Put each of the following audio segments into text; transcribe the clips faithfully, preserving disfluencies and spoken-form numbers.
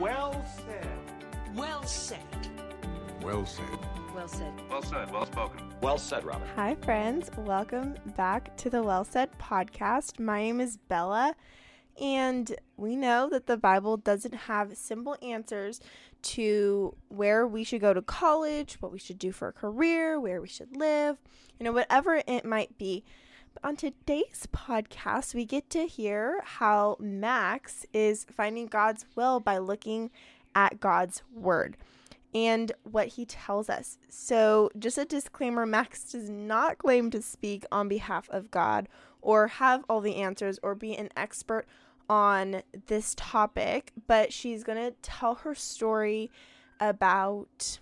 Well said. Well said. Well said. Well said. Well said. Well spoken. Well said, Robert. Hi, friends. Welcome back to the Well Said podcast. My name is Bella, and we know that the Bible doesn't have simple answers to where we should go to college, what we should do for a career, where we should live, you know, whatever it might be. But on today's podcast, we get to hear how Maxx is finding God's will by looking at God's word and what he tells us. So just a disclaimer, Maxx does not claim to speak on behalf of God or have all the answers or be an expert on this topic, but she's going to tell her story about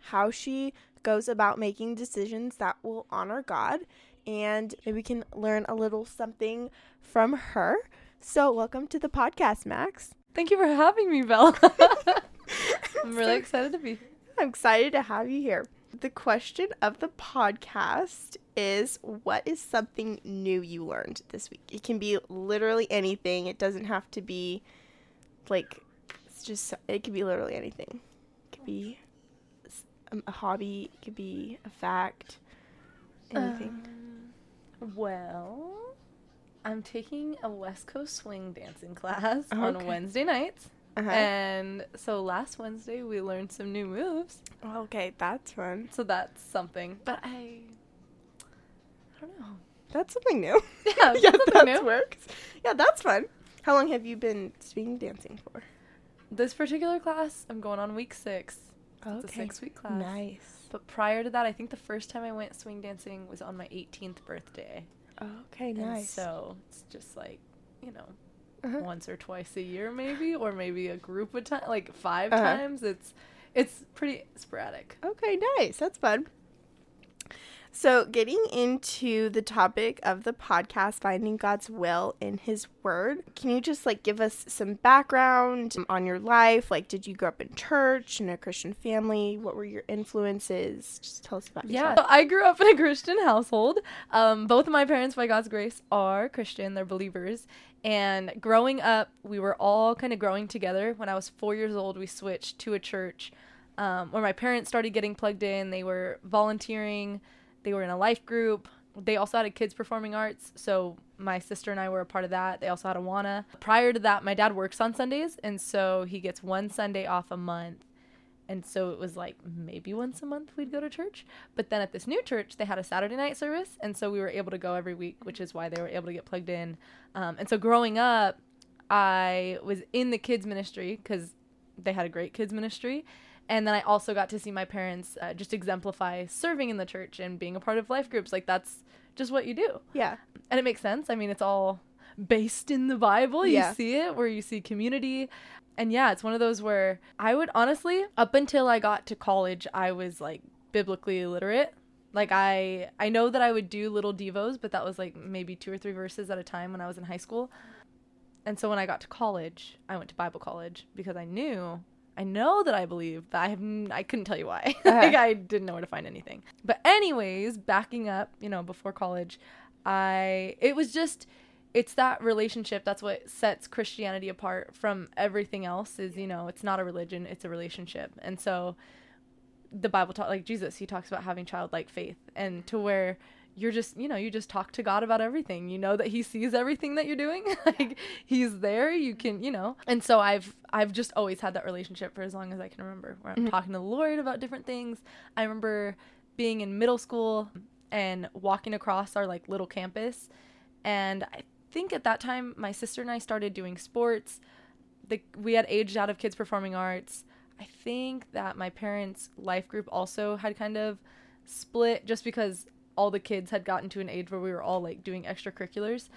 how she goes about making decisions that will honor God, and maybe we can learn a little something from her. So welcome to the podcast, Maxx. Thank you for having me, Bella. I'm really excited to be here. I'm excited to have you here. The question of the podcast is, what is something new you learned this week? It can be literally anything. It doesn't have to be, like, it's just, it could be literally anything. It could be a hobby. It could be a fact. Anything. Um, well, I'm taking a West Coast swing dancing class oh, okay. on Wednesday nights. Uh-huh. And so last Wednesday we learned some new moves. Oh, okay, that's fun. So that's something. But I, I don't know. That's something new. Yeah, that's yeah, something that's new. Works. Yeah, that's fun. How long have you been swing dancing for? This particular class, I'm going on week six. Okay. It's a six-week class. Nice. But prior to that, I think the first time I went swing dancing was on my eighteenth birthday. Okay, nice. And so it's just like, you know. Uh-huh. Once or twice a year, maybe, or maybe a group of times, like five uh-huh. times. It's it's pretty sporadic. Okay, nice. That's fun. So getting into the topic of the podcast, finding God's will in his word, can you just like give us some background on your life? Like, did you grow up in church, in a Christian family? What were your influences? Just tell us about yourself. Yeah, so I grew up in a Christian household. Um, both of my parents, by God's grace, are Christian. They're believers. And growing up, we were all kind of growing together. When I was four years old, we switched to a church um, where my parents started getting plugged in. They were volunteering. They were in a life group. They also had a kids performing arts, so my sister and I were a part of that. They also had Awana. Prior to that, my dad works on Sundays, and so he gets one Sunday off a month. And so it was like maybe once a month we'd go to church. But then at this new church, they had a Saturday night service, and so we were able to go every week, which is why they were able to get plugged in. Um, and so growing up, I was in the kids ministry because they had a great kids ministry. And then I also got to see my parents uh, just exemplify serving in the church and being a part of life groups. Like, that's just what you do. Yeah. And it makes sense. I mean, it's all based in the Bible. Yeah. You see it where you see community. And yeah, it's one of those where I would honestly, up until I got to college, I was like biblically illiterate. Like I, I know that I would do little devos, but that was like maybe two or three verses at a time when I was in high school. And so when I got to college, I went to Bible college because I knew... I know that I believe, but I have n- I couldn't tell you why. Uh-huh. Like, I didn't know where to find anything. But anyways, backing up, you know, before college, I it was just, it's that relationship. That's what sets Christianity apart from everything else is, you know, it's not a religion, it's a relationship. And so the Bible taught, like Jesus, he talks about having childlike faith and to where you're just, you know, you just talk to God about everything. You know that he sees everything that you're doing. Like, he's there. You can, you know. And so I've I've just always had that relationship for as long as I can remember where I'm mm-hmm. talking to the Lord about different things. I remember being in middle school and walking across our, like, little campus. And I think at that time, my sister and I started doing sports. The, we had aged out of kids performing arts. I think that my parents' life group also had kind of split just because all the kids had gotten to an age where we were all like doing extracurriculars.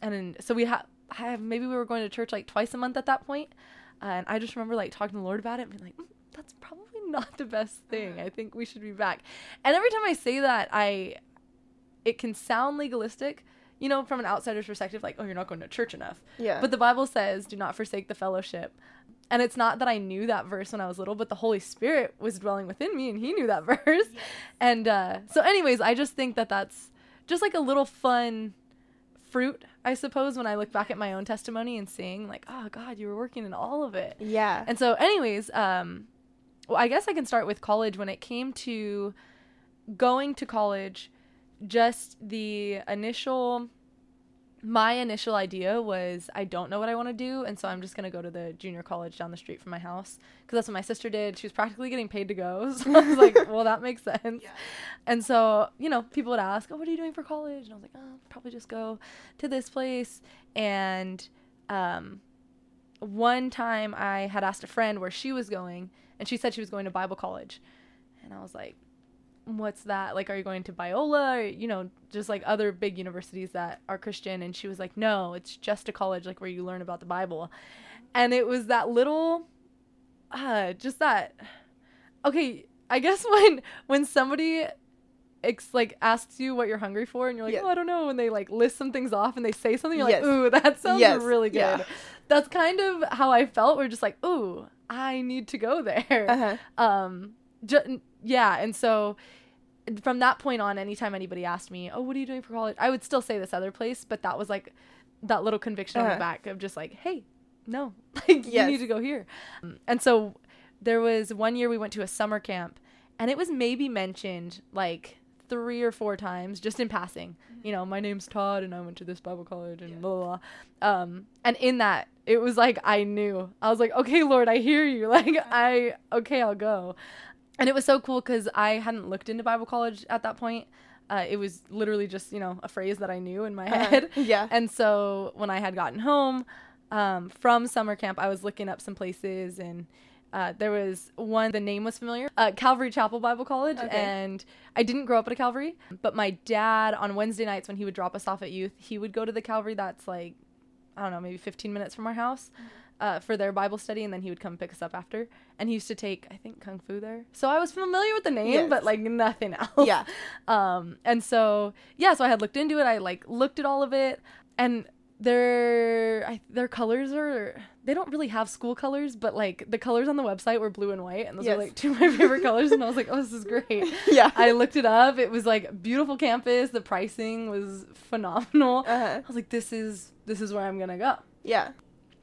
And then, so we ha- have, maybe we were going to church like twice a month at that point. Uh, and I just remember like talking to the Lord about it and being like, mm, that's probably not the best thing. I think we should be back. And every time I say that, I, it can sound legalistic, you know, from an outsider's perspective, like, oh, you're not going to church enough. Yeah. But the Bible says, do not forsake the fellowship. And it's not that I knew that verse when I was little, but the Holy Spirit was dwelling within me, and he knew that verse. Yes. And uh, so anyways, I just think that that's just like a little fun fruit, I suppose, when I look back at my own testimony and seeing like, oh God, you were working in all of it. Yeah. And so anyways, um, well, I guess I can start with college. When it came to going to college, just the initial, my initial idea was, I don't know what I want to do. And so I'm just going to go to the junior college down the street from my house, because that's what my sister did. She was practically getting paid to go. So I was like, well, that makes sense. Yeah. And so, you know, people would ask, oh, what are you doing for college? And I was like, oh, probably just go to this place. And um, one time I had asked a friend where she was going, and she said she was going to Bible college. And I was like, what's that? Like, are you going to Biola? Or, you know, just like other big universities that are Christian. And she was like, no, it's just a college, like, where you learn about the Bible. And it was that little, uh, just that. Okay, I guess when, when somebody ex- like asks you what you're hungry for, and you're like, yeah. oh, I don't know. And they like list some things off and they say something, you're yes. like, ooh, that sounds yes. really good. Yeah. That's kind of how I felt. We're just like, ooh, I need to go there. Uh-huh. Um, ju- yeah. And so from that point on, anytime anybody asked me, oh, what are you doing for college? I would still say this other place, but that was like that little conviction uh-huh. on the back of just like, hey, no, like yes. you need to go here. Um, and so there was one year we went to a summer camp, and it was maybe mentioned like three or four times just in passing, mm-hmm. you know, my name's Todd and I went to this Bible college and yeah. blah, blah, blah. Um, and in that, it was like, I knew. I was like, okay, Lord, I hear you. Like, I, okay, I'll go. And it was so cool because I hadn't looked into Bible college at that point. Uh, it was literally just, you know, a phrase that I knew in my uh-huh. head. Yeah. And so when I had gotten home um, from summer camp, I was looking up some places, and uh, there was one, the name was familiar, uh, Calvary Chapel Bible College. Okay. And I didn't grow up at a Calvary, but my dad on Wednesday nights when he would drop us off at youth, he would go to the Calvary that's like, I don't know, maybe fifteen minutes from our house uh, for their Bible study. And then he would come pick us up after. And he used to take, I think, Kung Fu there. So I was familiar with the name, yes. but like nothing else. Yeah. Um, and so, yeah, so I had looked into it. I like looked at all of it, and their, I, their colors are, they don't really have school colors, but like the colors on the website were blue and white. And those yes. were like two of my favorite colors. And I was like, oh, this is great. Yeah. I looked it up. It was like beautiful campus. The pricing was phenomenal. Uh-huh. I was like, this is, this is where I'm going to go. Yeah.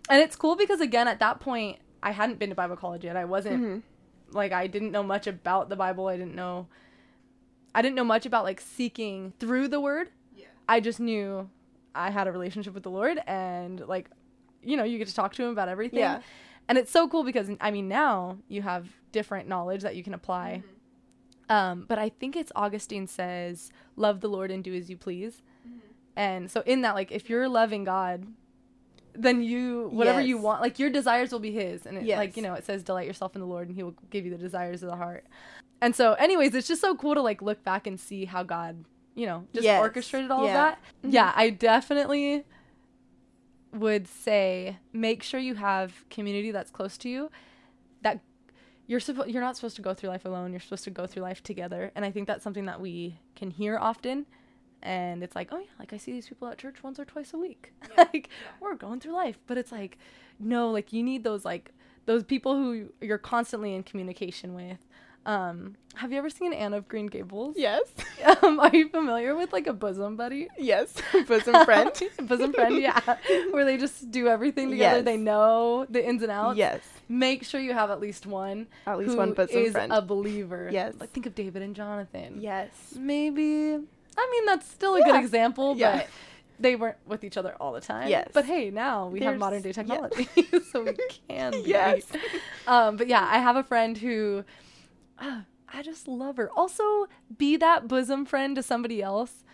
And it's cool because, again, at that point, I hadn't been to Bible college yet. I wasn't, mm-hmm. like, I didn't know much about the Bible. I didn't know, I didn't know much about, like, seeking through the Word. Yeah. I just knew I had a relationship with the Lord, and, like, you know, you get to talk to Him about everything. Yeah. And it's so cool because, I mean, now you have different knowledge that you can apply. Mm-hmm. Um, but I think it's Augustine says, love the Lord and do as you please. And so in that, like, if you're loving God, then you, whatever yes. you want, like, your desires will be His. And, it, yes. like, you know, it says, delight yourself in the Lord, and He will give you the desires of the heart. And so, anyways, it's just so cool to, like, look back and see how God, you know, just yes. orchestrated all yeah. of that. Mm-hmm. Yeah, I definitely would say make sure you have community that's close to you, that You're supposed. You're not supposed to go through life alone. You're supposed to go through life together. And I think that's something that we can hear often. And it's like, oh, yeah, like, I see these people at church once or twice a week. Yeah. Like, yeah. we're going through life. But it's like, no, like, you need those, like, those people who you're constantly in communication with. Um, have you ever seen Anne of Green Gables? Yes. Um, are you familiar with, like, a bosom buddy? Yes. Bosom friend. Bosom friend, yeah. Where they just do everything together. Yes. They know the ins and outs. Yes. Make sure you have at least one. At least one bosom friend. Who is a believer. Yes. Like, think of David and Jonathan. Yes. Maybe... I mean, that's still a yeah. good example, but yeah. they weren't with each other all the time. Yes. But hey, now we There's, have modern day technology, yeah. so we can be. Yes. Um, but yeah, I have a friend who, oh, I just love her. Also, be that bosom friend to somebody else.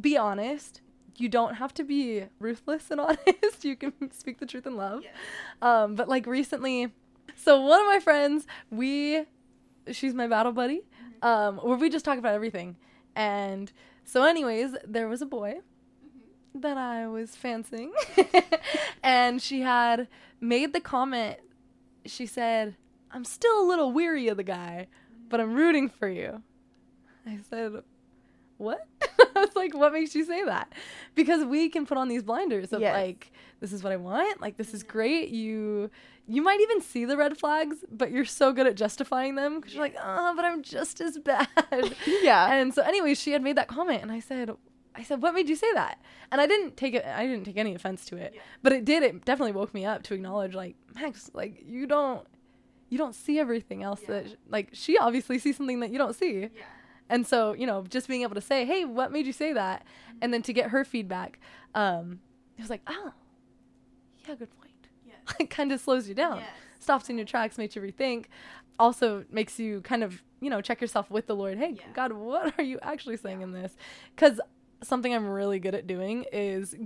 Be honest. You don't have to be ruthless and honest. You can speak the truth in love. Yes. Um, but like recently, so one of my friends, we, she's my battle buddy, mm-hmm. um, where we just talk about everything. And so anyways, there was a boy mm-hmm. that I was fancying, and she had made the comment, she said, I'm still a little weary of the guy, but I'm rooting for you. I said, what? I was like, what makes you say that? Because we can put on these blinders of yes. like, this is what I want, like, this is great, you... You might even see the red flags, but you're so good at justifying them because you're like, oh, but I'm just as bad. Yeah. And so anyway, she had made that comment, and I said, I said, what made you say that? And I didn't take it. I didn't take any offense to it, yeah. But it did. It definitely woke me up to acknowledge, like, Max, like you don't, you don't see everything else yeah. that, sh- like, she obviously sees something that you don't see. Yeah. And so, you know, just being able to say, hey, what made you say that? Mm-hmm. And then to get her feedback, um, it was like, oh, yeah, good point. Yeah. It kind of slows you down, yes. stops in your tracks, makes you rethink. Also makes you kind of, you know, check yourself with the Lord. Hey, yeah. God, what are you actually saying yeah. in this? Because something I'm really good at doing is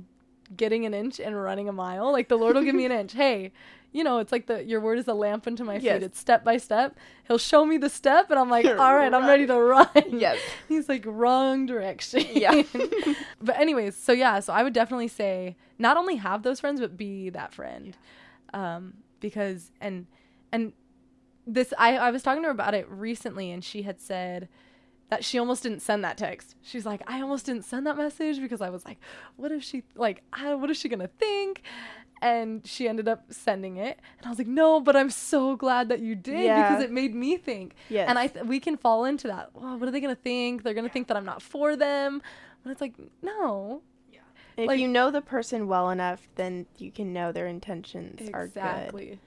getting an inch and running a mile. Like, the Lord will give me an inch. Hey, you know, it's like the your word is a lamp unto my feet. Yes. It's step by step. He'll show me the step, and I'm like, You're all right, right, I'm ready to run. Yes. He's like, wrong direction. Yeah. But anyways, so yeah, so I would definitely say not only have those friends, but be that friend. Yeah. Um, because, and, and this, I, I was talking to her about it recently, and she had said that she almost didn't send that text. She's like, I almost didn't send that message because I was like, what if she, like, I, what is she going to think? And she ended up sending it. And I was like, no, but I'm so glad that you did yeah. because it made me think. Yes. And I th- we can fall into that. Oh, what are they going to think? They're going to yeah. think that I'm not for them. And it's like, no. Yeah. If like, you know the person well enough, then you can know their intentions exactly. are good. Exactly.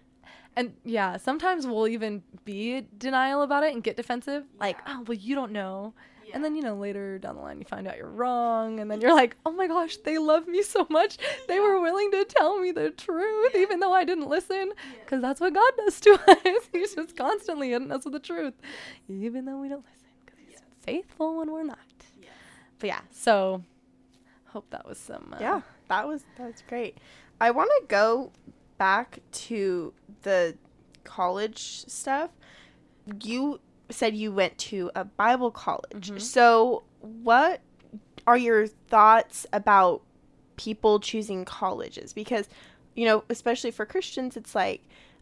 And, yeah, sometimes we'll even be in denial about it and get defensive. Yeah. Like, oh, well, you don't know. Yeah. And then, you know, later down the line, you find out you're wrong. And then you're like, oh, my gosh, they love me so much. They yeah. were willing to tell me the truth, yeah. even though I didn't listen. Because yeah. that's what God does to us. He's just constantly hitting us with the truth, even though we don't listen. Because he's yeah. faithful when we're not. Yeah. But, yeah, so hope that was some. Uh, yeah, that was, that was great. I want to go back to the college stuff. You said you went to a Bible college. Mm-hmm. So what are your thoughts about people choosing colleges? Because, you know, especially for Christians, it's like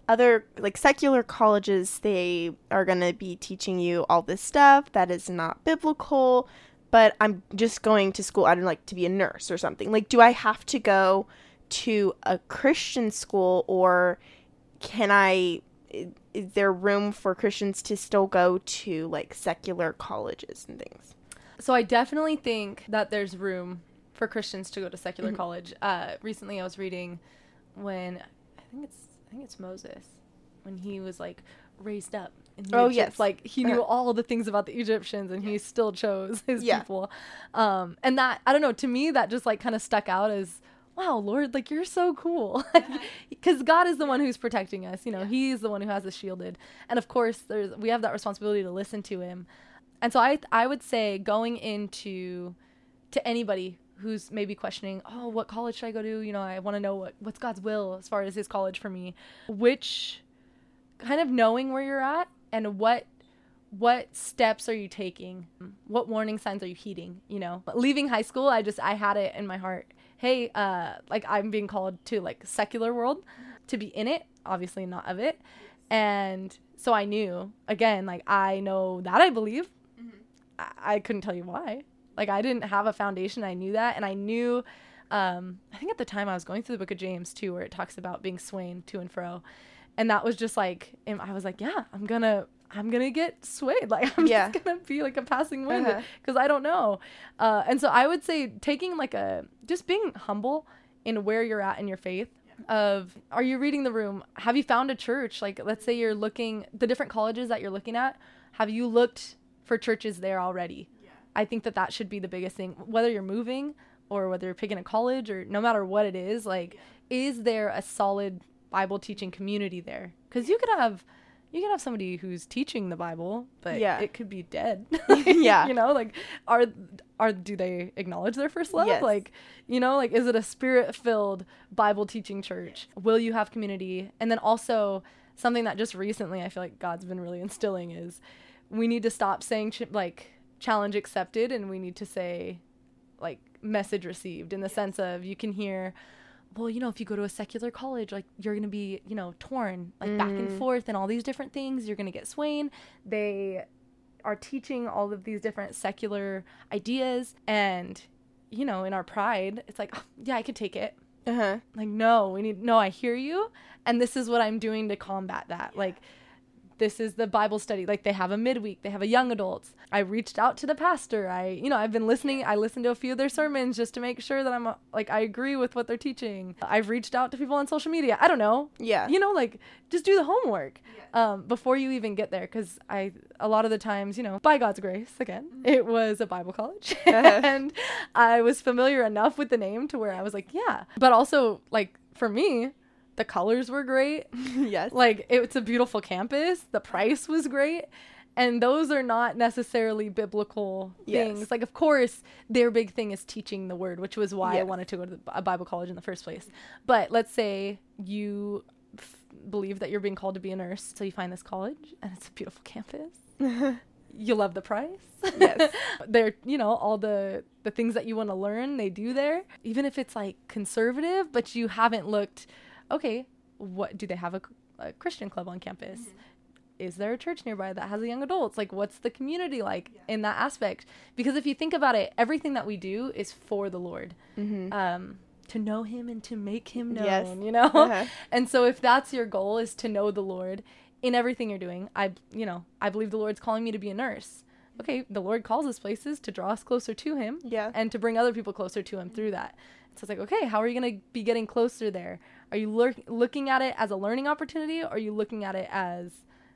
other, like secular colleges, they are going to be teaching you all this stuff that is not biblical, but I'm just going to school. I don't like to be a nurse or something. Like, do I have to go to a Christian school, or can I, is, is there room for Christians to still go to like secular colleges and things? So I definitely think that there's room for Christians to go to secular mm-hmm. college. Uh, recently I was reading when, I think it's, I think it's Moses, when he was like raised up in Egypt. Oh yes. Like he knew uh-huh. all the things about the Egyptians, and yeah. he still chose his yeah. people. Um, and that, I don't know, to me that just like kind of stuck out as, wow, Lord, like, you're so cool. Because God is the one who's protecting us. You know, yeah. he's the one who has us shielded. And, of course, there's we have that responsibility to listen to him. And so I I would say going into to anybody who's maybe questioning, oh, what college should I go to? You know, I want to know what, what's God's will as far as his college for me. Which kind of knowing where you're at and what what steps are you taking? What warning signs are you heeding? You know, but leaving high school, I just I had it in my heart. Hey, uh, like I'm being called to like secular world to be in it, obviously not of it. And so I knew, again, like I know that I believe. Mm-hmm. I-, I couldn't tell you why. Like I didn't have a foundation. I knew that. And I knew, um, I think at the time I was going through the book of James too, where it talks about being swayed to and fro. And that was just like, and I was like, yeah, I'm going to, I'm going to get swayed. Like, I'm yeah. just going to be like a passing wind because uh-huh. I don't know. Uh, and so I would say taking like a, just being humble in where you're at in your faith yeah. of, are you reading the room? Have you found a church? Like, let's say you're looking, the different colleges that you're looking at, have you looked for churches there already? Yeah. I think that that should be the biggest thing, whether you're moving or whether you're picking a college or no matter what it is, like, yeah. is there a solid Bible teaching community there? Because you could have... You can have somebody who's teaching the Bible, but yeah. it could be dead. yeah. You know, like, are, are, do they acknowledge their first love? Yes. Like, you know, like, is it a spirit-filled Bible teaching church? Yes. Will you have community? And then also something that just recently I feel like God's been really instilling is we need to stop saying ch- like challenge accepted. And we need to say like message received in the yes. sense of you can hear, well, you know, if you go to a secular college, like you're going to be, you know, torn like mm. back and forth and all these different things. You're going to get swayed. They are teaching all of these different secular ideas. And, you know, in our pride, it's like, oh, yeah, I could take it. Uh-huh. Like, no, we need, no, I hear you. And this is what I'm doing to combat that. Yeah. Like, this is the Bible study. Like, they have a midweek, they have a young adults. I reached out to the pastor. I, you know, I've been listening. I listened to a few of their sermons just to make sure that I'm like, I agree with what they're teaching. I've reached out to people on social media. I don't know. Yeah. You know, like, just do the homework yeah. um, before you even get there. 'Cause I, a lot of the times, you know, by God's grace, again, mm-hmm. it was a Bible college and I was familiar enough with the name to where I was like, yeah, but also like for me, the colors were great. Yes. Like, it's a beautiful campus. The price was great. And those are not necessarily biblical yes. things. Like, of course, their big thing is teaching the word, which was why yes. I wanted to go to the, a Bible college in the first place. But let's say you f- believe that you're being called to be a nurse. So you find this college, and it's a beautiful campus. You love the price. Yes. They're, you know, all the, the things that you want to learn, they do there. Even if it's, like, conservative, but you haven't looked... Okay, what do they have a, a Christian club on campus? Mm-hmm. Is there a church nearby that has a young adults? Like, what's the community like yeah. in that aspect? Because if you think about it, everything that we do is for the Lord. Mm-hmm. Um, to know him and to make him known, yes. you know? Uh-huh. And so if that's your goal, is to know the Lord in everything you're doing, I, you know, I believe the Lord's calling me to be a nurse. Okay, the Lord calls us places to draw us closer to him yeah. and to bring other people closer to him through that. So it's like, okay, how are you going to be getting closer there? Are you le- looking at it as a learning opportunity, or are you looking at it as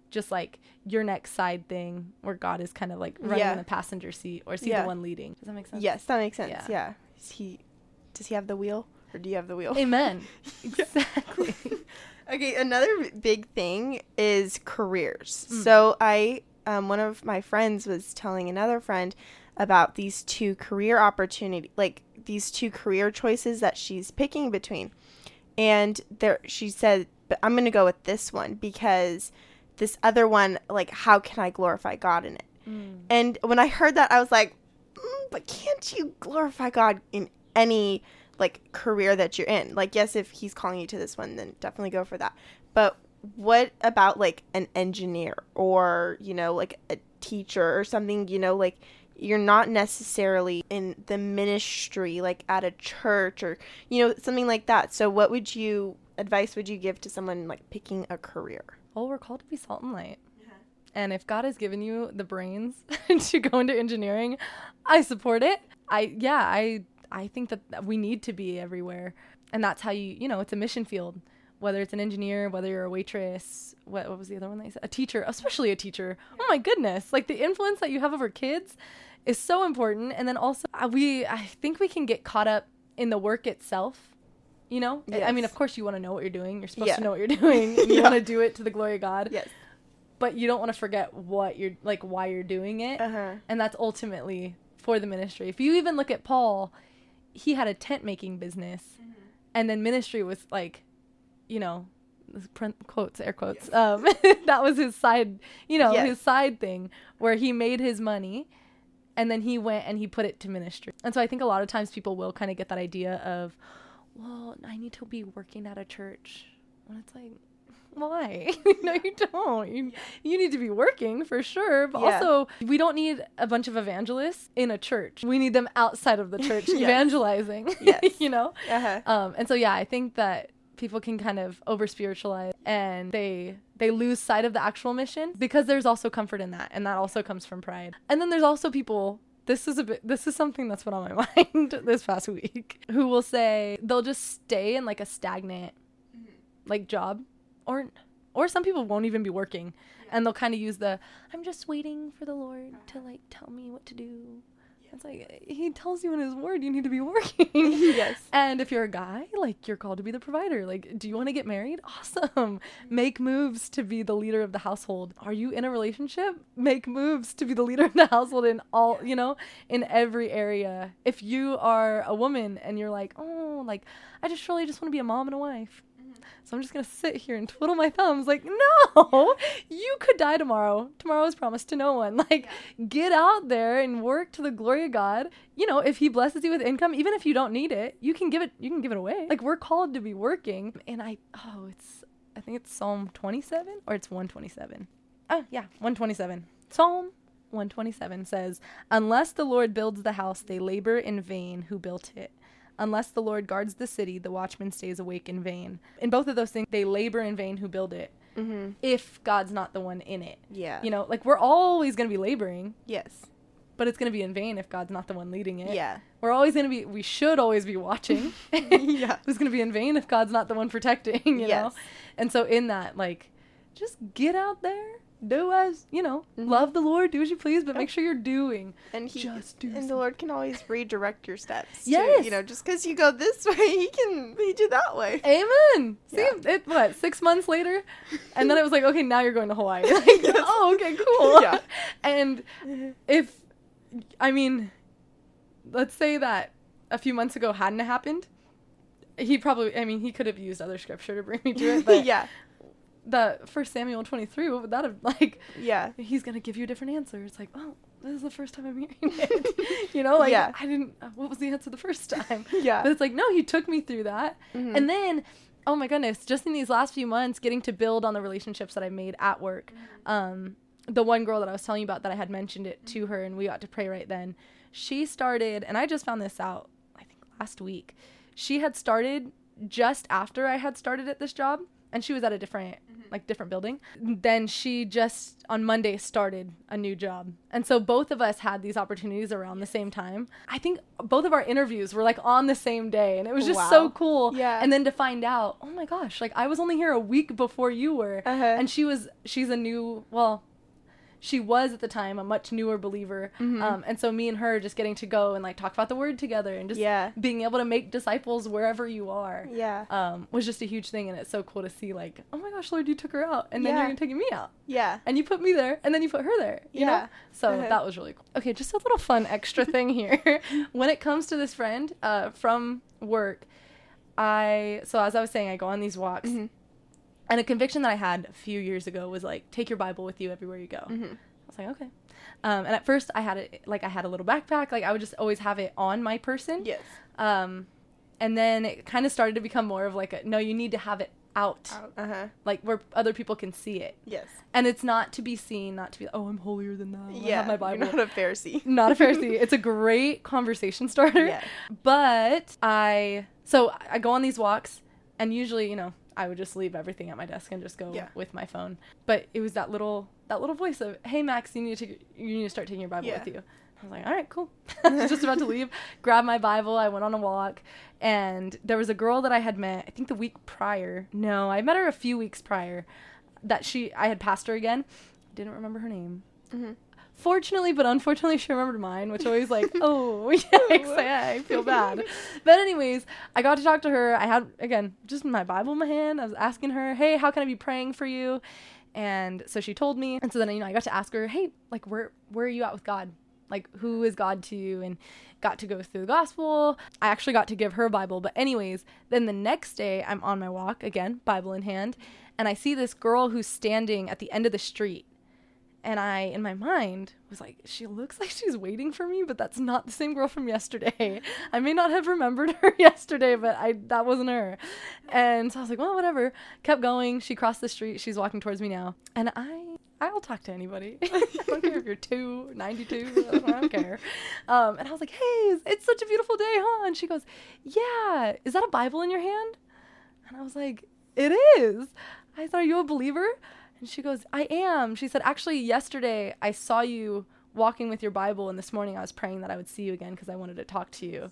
just like your next side thing where God is kind of like running yeah. in the passenger seat, or is he yeah. the one leading? Does that make sense? Yes, that makes sense. Yeah. yeah. Is he, does he have the wheel, or do you have the wheel? Amen. Exactly. Okay, another big thing is careers. Mm. So I, um, one of my friends was telling another friend about these two career opportunity, like these two career choices that she's picking between. And there, she said, but I'm going to go with this one because this other one, like, how can I glorify God in it? Mm. And when I heard that, I was like, mm, but can't you glorify God in any, like, career that you're in? Like, yes, if he's calling you to this one, then definitely go for that. But what about, like, an engineer or, you know, like, a teacher or something, you know, like, you're not necessarily in the ministry, like at a church or, you know, something like that. So what would you, advice would you give to someone like picking a career? Well, we're called to be salt and light. Yeah. And if God has given you the brains to go into engineering, I support it. I, yeah, I, I think that we need to be everywhere. And that's how you, you know, it's a mission field, whether it's an engineer, whether you're a waitress, what, what was the other one that you said? A teacher, especially a teacher. Yeah. Oh my goodness. Like the influence that you have over kids is so important. And then also uh, we, I think we can get caught up in the work itself, you know? Yes. I mean, of course you want to know what you're doing. You're supposed yeah. to know what you're doing. And you yeah. want to do it to the glory of God. Yes. But you don't want to forget what you're, like why you're doing it. Uh-huh. And that's ultimately for the ministry. If you even look at Paul, he had a tent making business mm-hmm. and then ministry was like, you know, print quotes, air quotes. Yes. Um, that was his side, you know, yes. his side thing where he made his money and then he went and he put it to ministry. And so I think a lot of times people will kind of get that idea of, well, I need to be working at a church. And it's like, why? No, you don't. You, you need to be working for sure. But yeah. also, we don't need a bunch of evangelists in a church. We need them outside of the church yes. evangelizing, yes. you know? Uh-huh. Um, and so, yeah, I think that people can kind of over spiritualize and they they lose sight of the actual mission because there's also comfort in that. And that also comes from pride. And then there's also people, this is a bit, this is something that's been on my mind this past week, who will say they'll just stay in like a stagnant like job or or some people won't even be working. And they'll kind of use the, I'm just waiting for the Lord to like tell me what to do. It's like, he tells you in his word, you need to be working. Yes. And if you're a guy, like, you're called to be the provider. Like, do you want to get married? Awesome. Make moves to be the leader of the household. Are you in a relationship? Make moves to be the leader of the household in all, you know, in every area. If you are a woman and you're like, oh, like, I just really just want to be a mom and a wife. So I'm just going to sit here and twiddle my thumbs. Like, no, you could die tomorrow. Tomorrow is promised to no one. Like, yeah. get out there and work to the glory of God. You know, if he blesses you with income, even if you don't need it, you can give it, you can give it away. Like, we're called to be working. And I, oh, it's, I think it's Psalm twenty-seven or it's one twenty-seven. Oh, yeah, one twenty-seven. Psalm one twenty-seven says, unless the Lord builds the house, they labor in vain who built it. Unless the Lord guards the city, the watchman stays awake in vain. In both of those things, they labor in vain who build it. mm-hmm. if God's not the one in it. Yeah. You know, like, we're always going to be laboring. Yes. But it's going to be in vain if God's not the one leading it. Yeah. We're always going to be, we should always be watching. Yeah. It's going to be in vain if God's not the one protecting, you yes. know? And so in that, like, just get out there, do as, you know, mm-hmm. love the Lord, do as you please, but make sure you're doing. And he, just do And something. The Lord can always redirect your steps. Yes. To, you know, just because you go this way, he can lead you that way. Amen. Yeah. See, it, what, six months later? And then it was like, okay, now you're going to Hawaii. Like, yes. Oh, okay, cool. Yeah. And if... I mean, let's say that a few months ago hadn't happened. He probably, I mean, he could have used other scripture to bring me to it, but yeah. The First Samuel twenty-three, what would that have, like, yeah. he's going to give you a different answer. It's like, oh, this is the first time I'm hearing it. You know, like, yeah. I didn't, what was the answer the first time? Yeah. But it's like, no, he took me through that. Mm-hmm. And then, oh my goodness, just in these last few months, getting to build on the relationships that I made at work, mm-hmm. um, the one girl that I was telling you about that I had mentioned it to her and we got to pray right then, she started, and I just found this out, I think last week, she had started just after I had started at this job, and she was at a different, mm-hmm. like different building. Then she just on Monday started a new job. And so both of us had these opportunities around yes. the same time. I think both of our interviews were like on the same day, and it was just wow. so cool. Yeah. And then to find out, oh my gosh, like I was only here a week before you were, uh-huh. and she was, she's a new, well, she was at the time a much newer believer. Mm-hmm. Um, and so me and her just getting to go and like talk about the word together and just yeah. being able to make disciples wherever you are yeah. um, was just a huge thing. And it's so cool to see like, oh my gosh, Lord, you took her out and yeah. then you're taking me out. Yeah. And you put me there and then you put her there. You yeah. know? So uh-huh. that was really cool. Okay. Just a little fun extra thing here. When it comes to this friend uh, from work, I, so as I was saying, I go on these walks. Mm-hmm. And a conviction that I had a few years ago was, like, take your Bible with you everywhere you go. Mm-hmm. I was like, okay. Um, and at first I had it, like, I had a little backpack. Like, I would just always have it on my person. Yes. Um, and then it kind of started to become more of, like, a, no, you need to have it out. out. Uh-huh. Like, where other people can see it. Yes. And it's not to be seen, not to be, oh, I'm holier than thou. Yeah. I have my Bible. You're not a Pharisee. Not a Pharisee. It's a great conversation starter. Yeah. But I, so I go on these walks, and usually, you know, I would just leave everything at my desk and just go yeah. with my phone. But it was that little that little voice of, hey, Max, you need to you need to start taking your Bible yeah. with you. I was like, all right, cool. I was just about to leave, grab my Bible. I went on a walk. And there was a girl that I had met, I think the week prior. No, I met her a few weeks prior that she I had passed her again. Didn't remember her name. Mm-hmm. Fortunately, but unfortunately, she remembered mine, which always like, oh, yikes, I feel bad. But anyways, I got to talk to her. I had, again, just my Bible in my hand. I was asking her, hey, how can I be praying for you? And so she told me. And so then, you know, I got to ask her, hey, like, where, where are you at with God? Like, who is God to you? And got to go through the gospel. I actually got to give her a Bible. But anyways, then the next day, I'm on my walk, again, Bible in hand. And I see this girl who's standing at the end of the street. And I, in my mind, was like, she looks like she's waiting for me, but that's not the same girl from yesterday. I may not have remembered her yesterday, but I that wasn't her. And so I was like, well, whatever. Kept going. She crossed the street. She's walking towards me now. And I, I'll talk to anybody. I don't care if you're two, ninety-two. I don't care. Um, and I was like, hey, it's such a beautiful day, huh? And she goes, yeah, is that a Bible in your hand? And I was like, it is. I said, are you a believer? And she goes, I am. She said, actually, yesterday I saw you walking with your Bible, and this morning I was praying that I would see you again because I wanted to talk to you.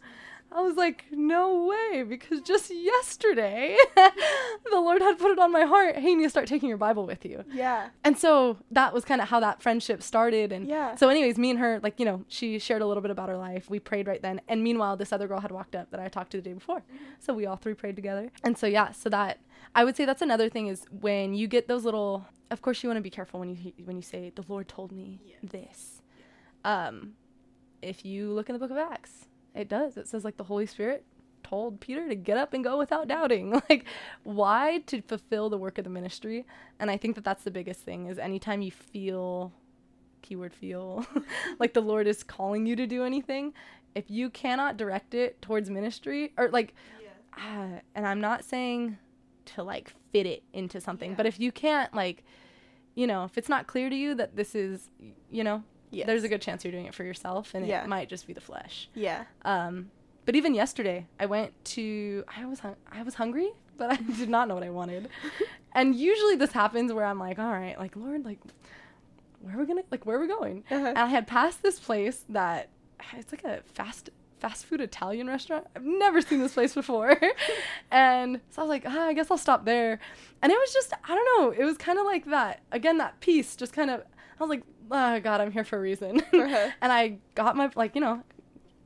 I was like, no way, because just yesterday the Lord had put it on my heart, hey, you need to start taking your Bible with you. Yeah. And so that was kind of how that friendship started. And yeah. so anyways, me and her, like, you know, she shared a little bit about her life. We prayed right then. And meanwhile, this other girl had walked up that I talked to the day before. So we all three prayed together. And so, yeah, so that I would say that's another thing is when you get those little, of course, you want to be careful when you when you say, the Lord told me yeah. this. Yeah. Um, if you look in the book of Acts, it does. It says, like, the Holy Spirit told Peter to get up and go without doubting. Like, why? To fulfill the work of the ministry. And I think that that's the biggest thing is anytime you feel, keyword feel, like the Lord is calling you to do anything, if you cannot direct it towards ministry or, like, yeah. uh, and I'm not saying to, like, fit it into something, yeah. but if you can't, like, you know, if it's not clear to you that this is, you know, yes. there's a good chance you're doing it for yourself, and yeah. it might just be the flesh. Yeah. Um, But even yesterday, I went to, I was hung- I was hungry, but I did not know what I wanted. And usually this happens where I'm like, all right, like, Lord, like, where are we going to, like, where are we going? Uh-huh. And I had passed this place that, it's like a fast fast food Italian restaurant. I've never seen this place before. And so I was like, ah, I guess I'll stop there. And it was just, I don't know, it was kind of like that, again, that peace, just kind of, I was like, oh, God, I'm here for a reason. Uh-huh. And I got my, like, you know,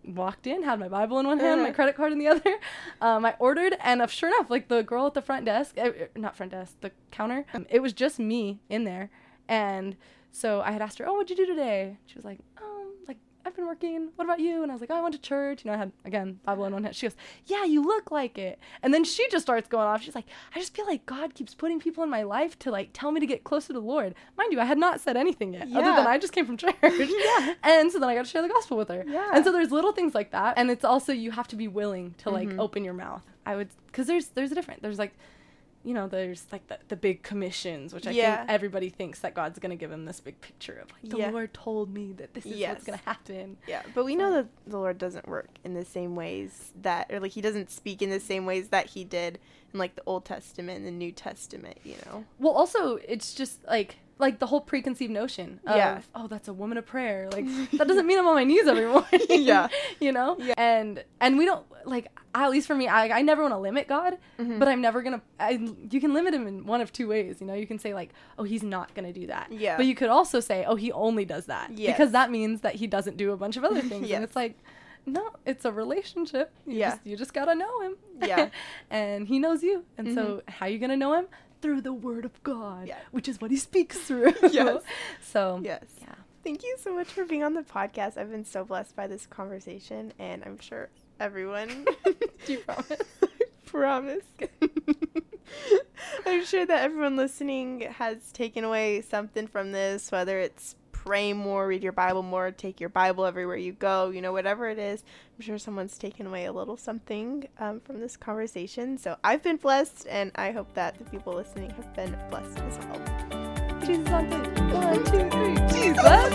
walked in, had my Bible in one hand, uh-huh. my credit card in the other. Um, I ordered, and uh, sure enough, like, the girl at the front desk, uh, not front desk, the counter, um, it was just me in there. And so I had asked her, oh, what'd you do today? She was like, um, like, I've been working. What about you? And I was like, oh, I went to church. You know, I had, again, Bible in one hand. She goes, yeah, you look like it. And then she just starts going off. She's like, I just feel like God keeps putting people in my life to, like, tell me to get closer to the Lord. Mind you, I had not said anything yet, yeah. other than I just came from church. Yeah. And so then I got to share the gospel with her. Yeah. And so there's little things like that. And it's also, you have to be willing to, like, mm-hmm. open your mouth. I would, because there's, there's a different, there's, like, you know, there's, like, the, the big commissions, which I yeah. think everybody thinks that God's going to give them this big picture of, like, the yeah. Lord told me that this is yes. what's going to happen. Yeah, but we so. know that the Lord doesn't work in the same ways that, or, like, he doesn't speak in the same ways that he did in, like, the Old Testament and the New Testament, you know? Well, also, it's just, like... Like, the whole preconceived notion of, yeah. oh, that's a woman of prayer. Like, that doesn't mean I'm on my knees every morning. Yeah. You know? Yeah. And and we don't, like, at least for me, I I never want to limit God, mm-hmm. but I'm never going to, you can limit him in one of two ways, you know? You can say, like, oh, he's not going to do that. Yeah. But you could also say, oh, he only does that. Yes. Because that means that he doesn't do a bunch of other things. Yes. And it's like, no, it's a relationship. You yeah. Just, you just got to know him. Yeah. And he knows you. And mm-hmm. so how are you going to know him? Through the word of God, yeah. which is what he speaks through. Yes. So, yes. Yeah. Thank you so much for being on the podcast. I've been so blessed by this conversation, and I'm sure everyone... Do you promise? Promise. I'm sure that everyone listening has taken away something from this, whether it's pray more, read your Bible more, take your Bible everywhere you go, you know, whatever it is. I'm sure someone's taken away a little something um, from this conversation. So I've been blessed, and I hope that the people listening have been blessed as well. Jesus on three. One, two, three. Jesus!